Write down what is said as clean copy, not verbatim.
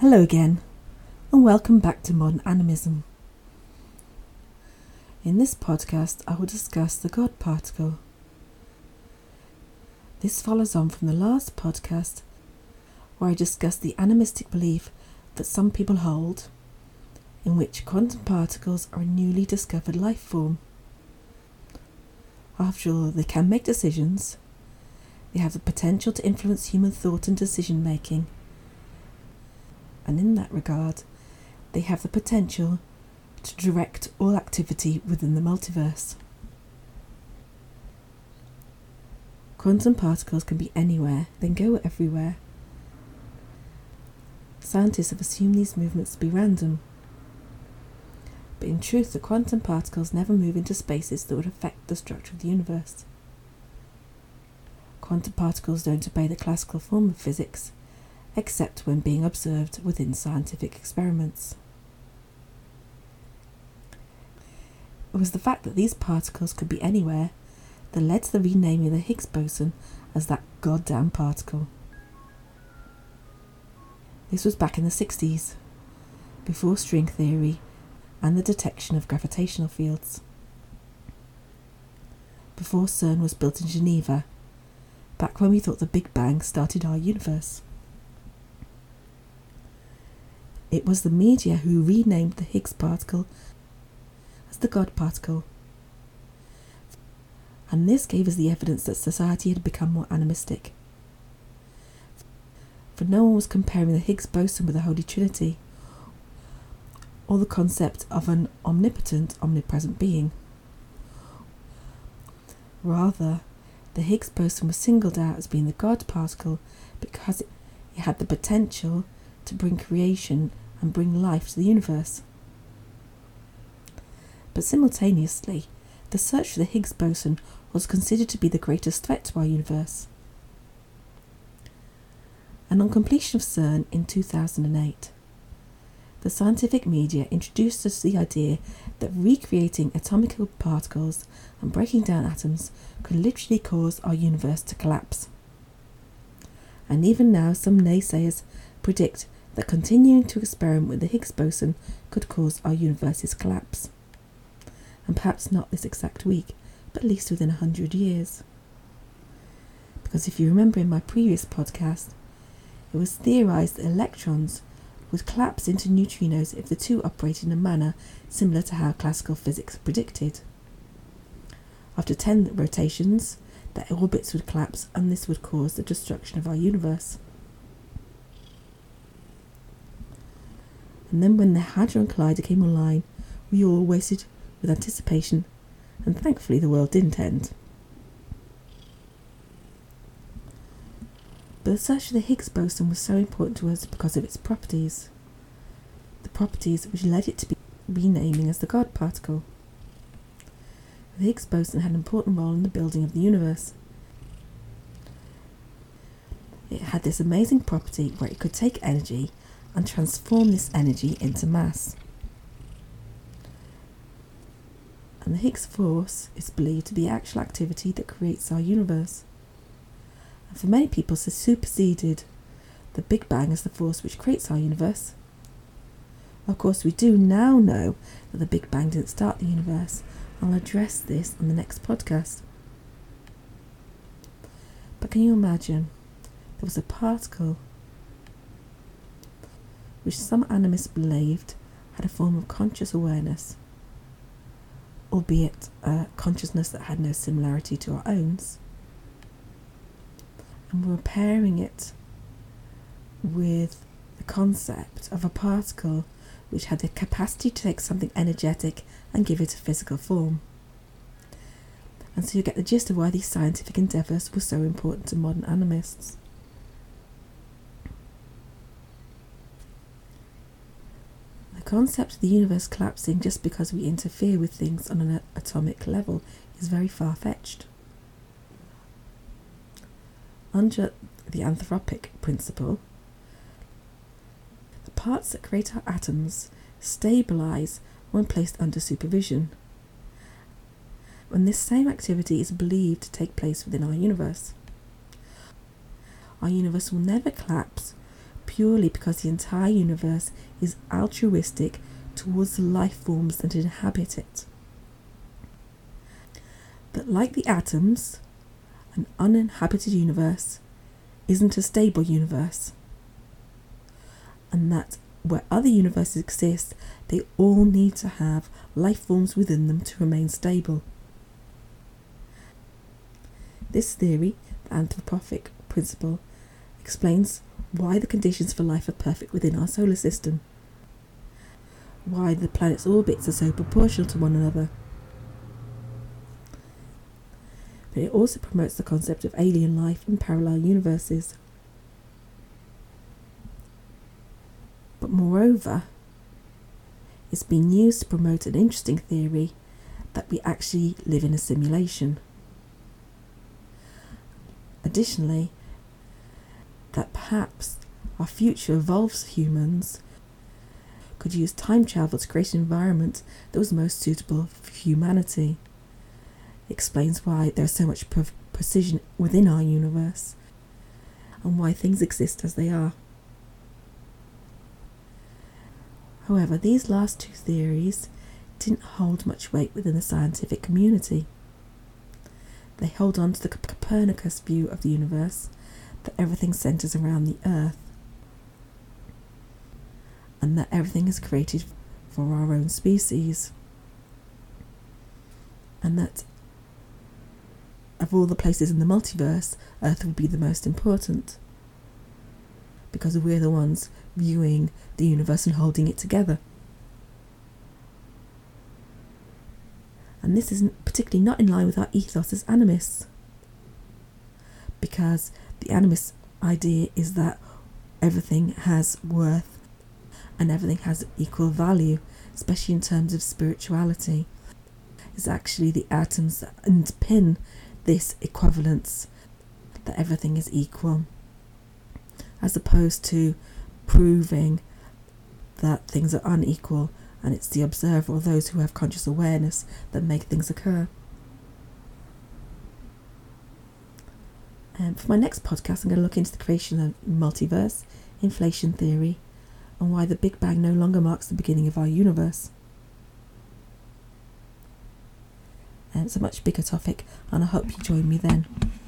Hello again, and welcome back to Modern Animism. In this podcast, I will discuss the God particle. This follows on from the last podcast, where I discussed the animistic belief that some people hold, in which quantum particles are a newly discovered life form. After all, they can make decisions, they have the potential to influence human thought and decision making. And in that regard, they have the potential to direct all activity within the multiverse. Quantum particles can be anywhere, then go everywhere. Scientists have assumed these movements to be random. But in truth, the quantum particles never move into spaces that would affect the structure of the universe. Quantum particles don't obey the classical form of physics, except when being observed within scientific experiments. It was the fact that these particles could be anywhere that led to the renaming of the Higgs boson as that goddamn particle. This was back in the 60s, before string theory and the detection of gravitational fields. Before CERN was built in Geneva, back when we thought the Big Bang started our universe. It was the media who renamed the Higgs particle as the God particle. And this gave us the evidence that society had become more animistic. For no one was comparing the Higgs boson with the Holy Trinity, or the concept of an omnipotent, omnipresent being. Rather, the Higgs boson was singled out as being the God particle because it had the potential to bring creation and bring life to the universe. But simultaneously, the search for the Higgs boson was considered to be the greatest threat to our universe. And on completion of CERN in 2008, the scientific media introduced us to the idea that recreating atomic particles and breaking down atoms could literally cause our universe to collapse. And even now, some naysayers predict that continuing to experiment with the Higgs boson could cause our universe's collapse. And perhaps not this exact week, but at least within 100 years. Because if you remember in my previous podcast, it was theorised that electrons would collapse into neutrinos if the two operated in a manner similar to how classical physics predicted. After 10 rotations, their orbits would collapse, and this would cause the destruction of our universe. And then when the Hadron Collider came online, we all waited with anticipation, and thankfully the world didn't end. But the search for the Higgs boson was so important to us because of its properties. The properties which led it to be renaming as the God particle. The Higgs boson had an important role in the building of the universe. It had this amazing property where it could take energy and transform this energy into mass. And the Higgs force is believed to be actual activity that creates our universe. And for many people, this superseded the Big Bang as the force which creates our universe. Of course, we do now know that the Big Bang didn't start the universe. I'll address this on the next podcast. But can you imagine? There was a particle which some animists believed had a form of conscious awareness, albeit a consciousness that had no similarity to our own, and we're pairing it with the concept of a particle which had the capacity to take something energetic and give it a physical form. And so you get the gist of why these scientific endeavours were so important to modern animists. The concept of the universe collapsing just because we interfere with things on an atomic level is very far-fetched. Under the anthropic principle, the parts that create our atoms stabilise when placed under supervision, when this same activity is believed to take place within our universe. Our universe will never collapse purely because the entire universe is altruistic towards the life forms that inhabit it. But like the atoms, an uninhabited universe isn't a stable universe, and that where other universes exist, they all need to have life forms within them to remain stable. This theory, the anthropic principle, explains why the conditions for life are perfect within our solar system, why the planets' orbits are so proportional to one another. But it also promotes the concept of alien life and parallel universes. But moreover, it's been used to promote an interesting theory that we actually live in a simulation. Additionally, that perhaps our future evolves humans could use time travel to create an environment that was most suitable for humanity. It explains why there's so much precision within our universe and why things exist as they are. However, these last two theories didn't hold much weight within the scientific community. They hold on to the Copernicus view of the universe, that everything centres around the Earth, and that everything is created for our own species, and that of all the places in the multiverse, Earth would be the most important, because we're the ones viewing the universe and holding it together. And this isn't particularly not in line with our ethos as animists, because the animist idea is that everything has worth and everything has equal value, especially in terms of spirituality. It's actually the atoms that underpin this equivalence, that everything is equal, as opposed to proving that things are unequal, and it's the observer or those who have conscious awareness that make things occur. For my next podcast, I'm going to look into the creation of the multiverse, inflation theory, and why the Big Bang no longer marks the beginning of our universe. It's a much bigger topic, and I hope you join me then.